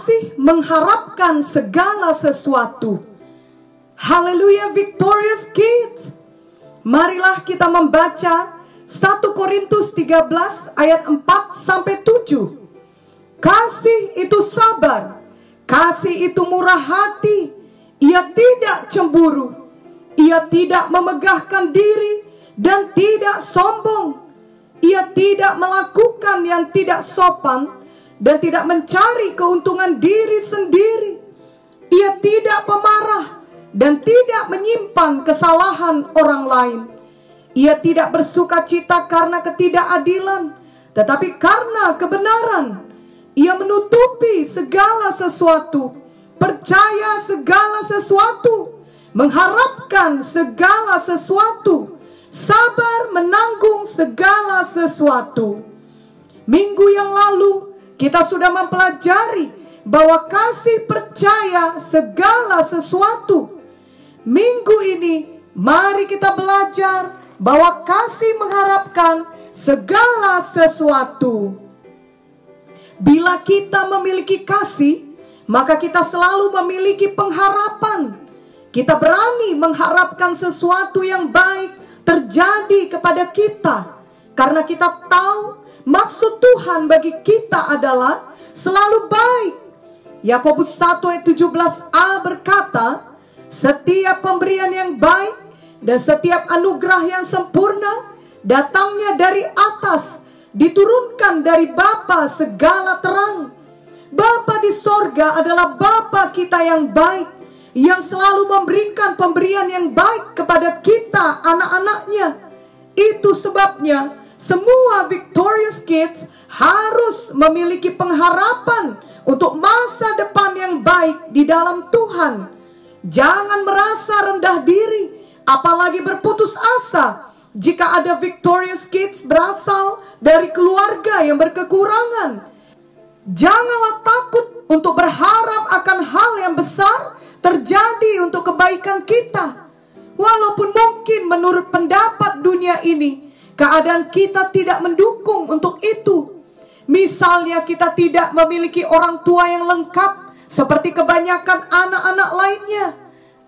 masih mengharapkan segala sesuatu. Haleluya, Victorious Kids. Marilah kita membaca 1 Korintus 13 ayat 4-7. Kasih itu sabar, kasih itu murah hati, ia tidak cemburu, ia tidak memegahkan diri dan tidak sombong, ia tidak melakukan yang tidak sopan dan tidak mencari keuntungan diri sendiri, ia tidak pemarah dan tidak menyimpan kesalahan orang lain. Ia tidak bersuka cita karena ketidakadilan, tetapi karena kebenaran. Ia menutupi segala sesuatu, percaya segala sesuatu, mengharapkan segala sesuatu, sabar menanggung segala sesuatu. Minggu yang lalu kita sudah mempelajari bahwa kasih percaya segala sesuatu. Minggu ini mari kita belajar bahwa kasih mengharapkan segala sesuatu. Bila kita memiliki kasih, maka kita selalu memiliki pengharapan. Kita berani mengharapkan sesuatu yang baik terjadi kepada kita, karena kita tahu maksud Tuhan bagi kita adalah selalu baik. Yakobus 1:17a berkata, setiap pemberian yang baik dan setiap anugerah yang sempurna datangnya dari atas, diturunkan dari Bapa segala terang. Bapa di sorga adalah Bapa kita yang baik, yang selalu memberikan pemberian yang baik kepada kita anak-anaknya. Itu sebabnya semua Victorious Kids harus memiliki pengharapan untuk masa depan yang baik di dalam Tuhan. Jangan merasa rendah diri, apalagi berputus asa jika ada Victorious Kids berasal dari keluarga yang berkekurangan. Janganlah takut untuk berharap akan hal yang besar terjadi untuk kebaikan kita. Walaupun mungkin menurut pendapat dunia ini, keadaan kita tidak mendukung untuk itu. Misalnya kita tidak memiliki orang tua yang lengkap seperti kebanyakan anak-anak lainnya,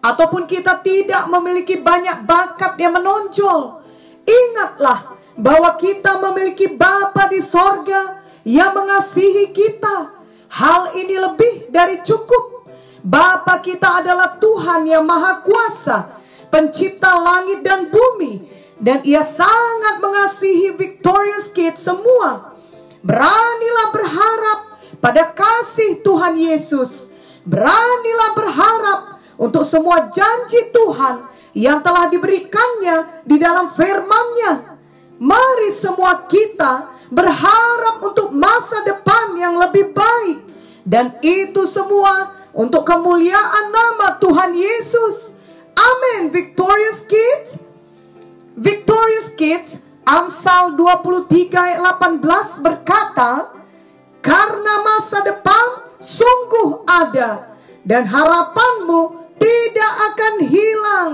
ataupun kita tidak memiliki banyak bakat yang menonjol. Ingatlah bahwa kita memiliki Bapa di sorga yang mengasihi kita. Hal ini lebih dari cukup. Bapa kita adalah Tuhan yang Maha Kuasa, pencipta langit dan bumi, dan Ia sangat mengasihi Victorious Kids semua. Beranilah berharap pada kasih Tuhan Yesus. Beranilah berharap untuk semua janji Tuhan yang telah diberikannya di dalam firman-Nya. Mari semua kita berharap untuk masa depan yang lebih baik. Dan itu semua untuk kemuliaan nama Tuhan Yesus. Amin, Victorious Kids. Victorious Kids, Amsal 23:18 berkata, karena masa depan sungguh ada, dan harapanmu tidak akan hilang.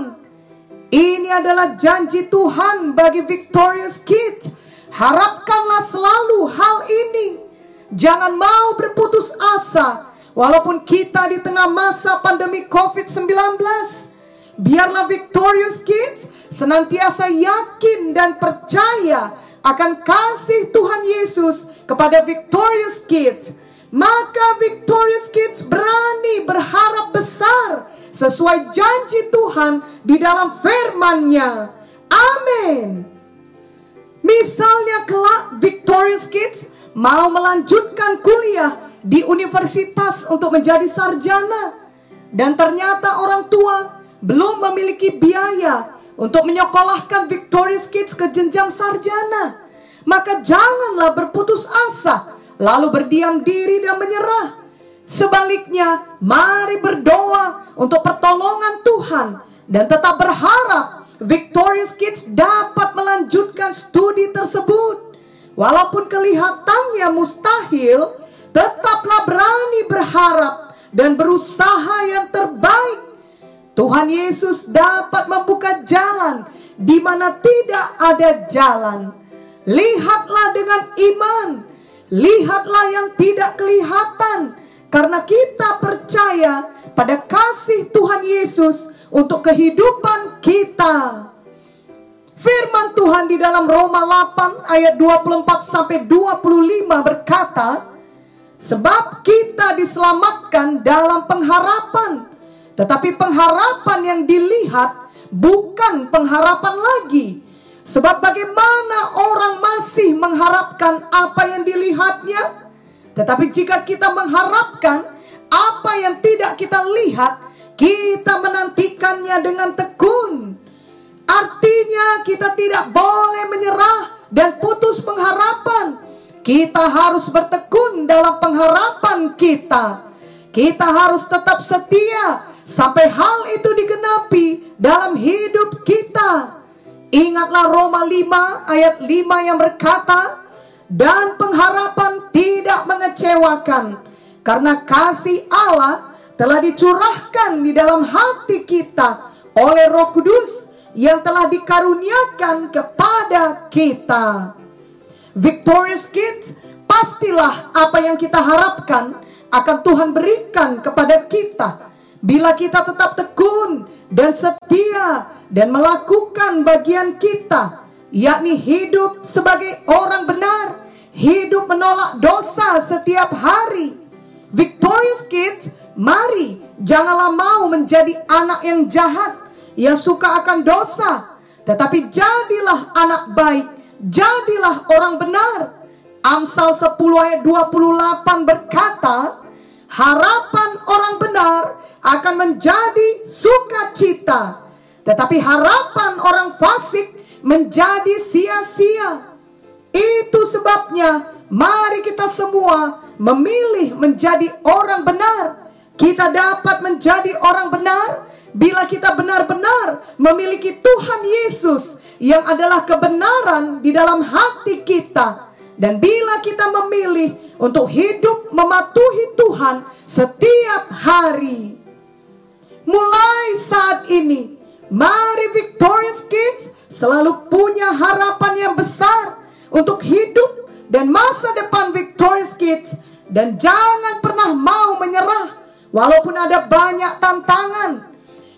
Ini adalah janji Tuhan bagi Victorious Kids. Harapkanlah selalu hal ini. Jangan mau berputus asa, walaupun kita di tengah masa pandemi COVID-19. Biarlah Victorious Kids senantiasa yakin dan percaya akan kasih Tuhan Yesus kepada Victorious Kids. Maka Victorious Kids berani berharap besar sesuai janji Tuhan di dalam firman-Nya. Amin. Misalnya kelak Victorious Kids mau melanjutkan kuliah di universitas untuk menjadi sarjana, dan ternyata orang tua belum memiliki biaya untuk menyekolahkan Victorious Kids ke jenjang sarjana. Maka janganlah berputus asa lalu berdiam diri dan menyerah. Sebaliknya, mari berdoa untuk pertolongan Tuhan dan tetap berharap Victorious Kids dapat melanjutkan studi tersebut. Walaupun kelihatannya mustahil, tetaplah berani berharap dan berusaha yang terbaik. Tuhan Yesus dapat membuka jalan di mana tidak ada jalan. Lihatlah dengan iman, lihatlah yang tidak kelihatan, Karena kita percaya pada kasih Tuhan Yesus untuk kehidupan kita. Firman Tuhan di dalam Roma 8 ayat 24 sampai 25 berkata, sebab kita diselamatkan dalam pengharapan, tetapi pengharapan yang dilihat bukan pengharapan lagi. Sebab bagaimana orang masih mengharapkan apa yang dilihatnya? Tetapi jika kita mengharapkan apa yang tidak kita lihat, kita menantikannya dengan tekun. Artinya kita tidak boleh menyerah dan putus pengharapan. Kita harus bertekun dalam pengharapan kita. Kita harus tetap setia sampai hal itu digenapi dalam hidup kita. Ingatlah Roma 5 ayat 5 yang berkata, dan pengharapan tidak mengecewakan, karena kasih Allah telah dicurahkan di dalam hati kita oleh Roh Kudus yang telah dikaruniakan kepada kita. Victorious Kids, pastilah apa yang kita harapkan akan Tuhan berikan kepada kita bila kita tetap tekun dan setia dan melakukan bagian kita, yakni hidup sebagai orang benar, hidup menolak dosa setiap hari. Victorious Kids, mari janganlah mau menjadi anak yang jahat, yang suka akan dosa, tetapi jadilah anak baik, jadilah orang benar. Amsal 10 ayat 28 berkata, harapan orang benar akan menjadi sukacita, tetapi harapan orang fasik menjadi sia-sia. Itu sebabnya mari kita semua memilih menjadi orang benar. Kita dapat menjadi orang benar bila kita benar-benar memiliki Tuhan Yesus yang adalah kebenaran di dalam hati kita. Dan bila kita memilih untuk hidup mematuhi Tuhan setiap hari. Mulai saat ini, mari Victorious Kids selalu punya harapan yang besar untuk hidup dan masa depan Victorious Kids. Dan jangan pernah mau menyerah walaupun ada banyak tantangan.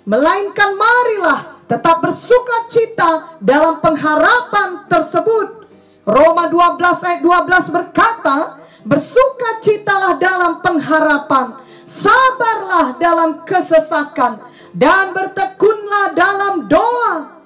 Melainkan marilah tetap bersukacita dalam pengharapan tersebut. Roma 12 ayat 12 berkata, bersukacitalah dalam pengharapan, sabarlah dalam kesesakan, dan bertekunlah dalam doa.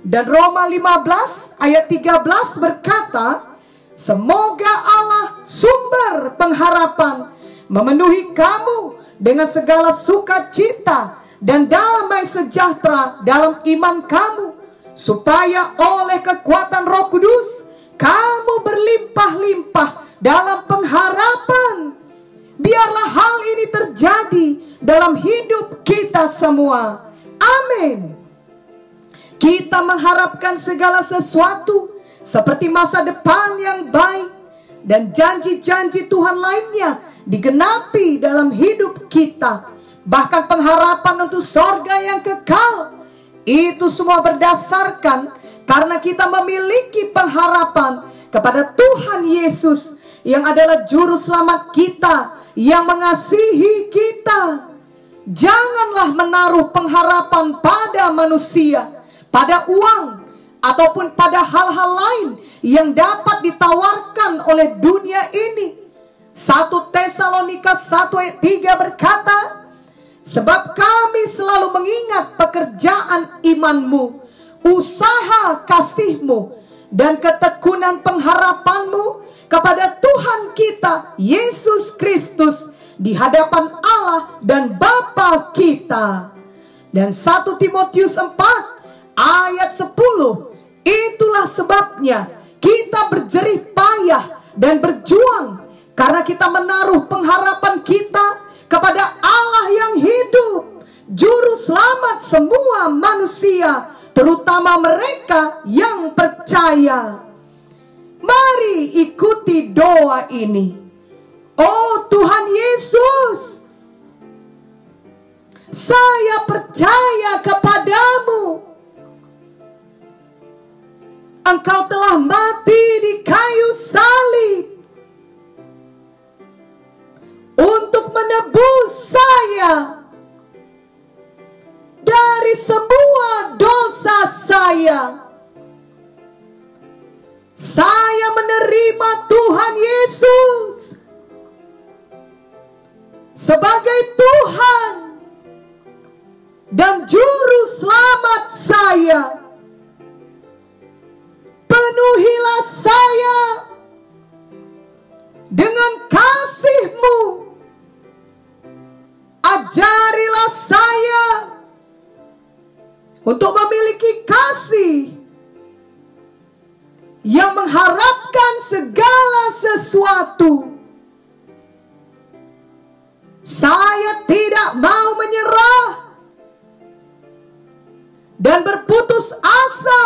Dan Roma 15 ayat 13 berkata, semoga Allah sumber pengharapan memenuhi kamu dengan segala sukacita dan damai sejahtera dalam iman kamu, supaya oleh kekuatan Roh Kudus kamu berlimpah-limpah dalam pengharapan. Biarlah hal ini terjadi dalam hidup kita semua. Amin. Kita mengharapkan segala sesuatu seperti masa depan yang baik dan janji-janji Tuhan lainnya digenapi dalam hidup kita. Bahkan pengharapan untuk sorga yang kekal. Itu semua berdasarkan karena kita memiliki pengharapan kepada Tuhan Yesus yang adalah juru selamat kita, yang mengasihi kita. Janganlah menaruh pengharapan pada manusia, pada uang, ataupun pada hal-hal lain yang dapat ditawarkan oleh dunia ini. 1 Tesalonika 1 ayat 3 berkata, sebab kami selalu mengingat pekerjaan imanmu, usaha kasihmu, dan ketekunan pengharapanmu kepada Tuhan kita, Yesus Kristus, di hadapan Allah dan Bapa kita. Dan 1 Timotius 4 ayat 10, itulah sebabnya kita berjerih payah dan berjuang, karena kita menaruh pengharapan kita kepada Allah yang hidup, juru selamat semua manusia, terutama mereka yang percaya. Mari ikuti doa ini. Oh Tuhan Yesus, saya percaya kepadamu. Engkau telah mati di kayu salib untuk menerima saya. Dari semua dosa saya menerima Tuhan Yesus sebagai Tuhan dan Juru Selamat saya. Penuhilah saya dengan kasih-Mu. Ajarilah saya untuk memiliki kasih yang mengharapkan segala sesuatu. Saya tidak mau menyerah dan berputus asa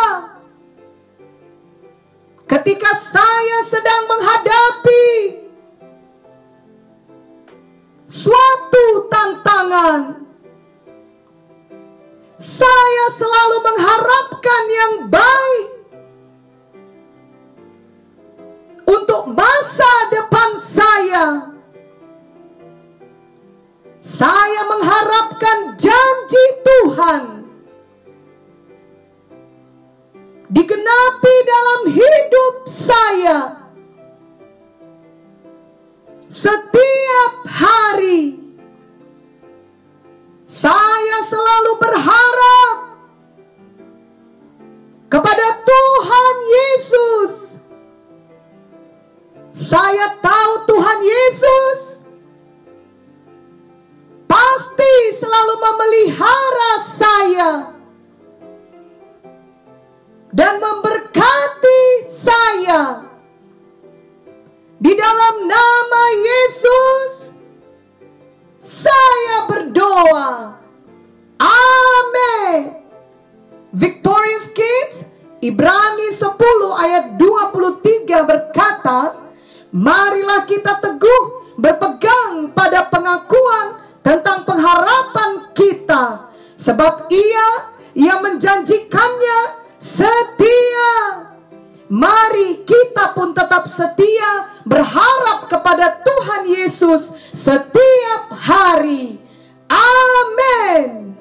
ketika saya sedang menghadapi suatu tantangan. Saya selalu mengharapkan yang baik untuk masa depan saya. Saya mengharapkan janji Tuhan digenapi dalam hidup saya setiap hari. Saya selalu berharap kepada Tuhan Yesus. Saya tahu Tuhan Yesus pasti selalu memelihara saya dan memberkati saya. Di dalam nama Yesus saya berdoa. Amin. Victorious Kids, Ibrani 10 ayat 23 berkata, marilah kita teguh berpegang pada pengakuan tentang pengharapan kita, sebab Ia yang menjanjikannya setia. Mari kita pun tetap setia berharap kepada Tuhan Yesus setiap hari. Amin.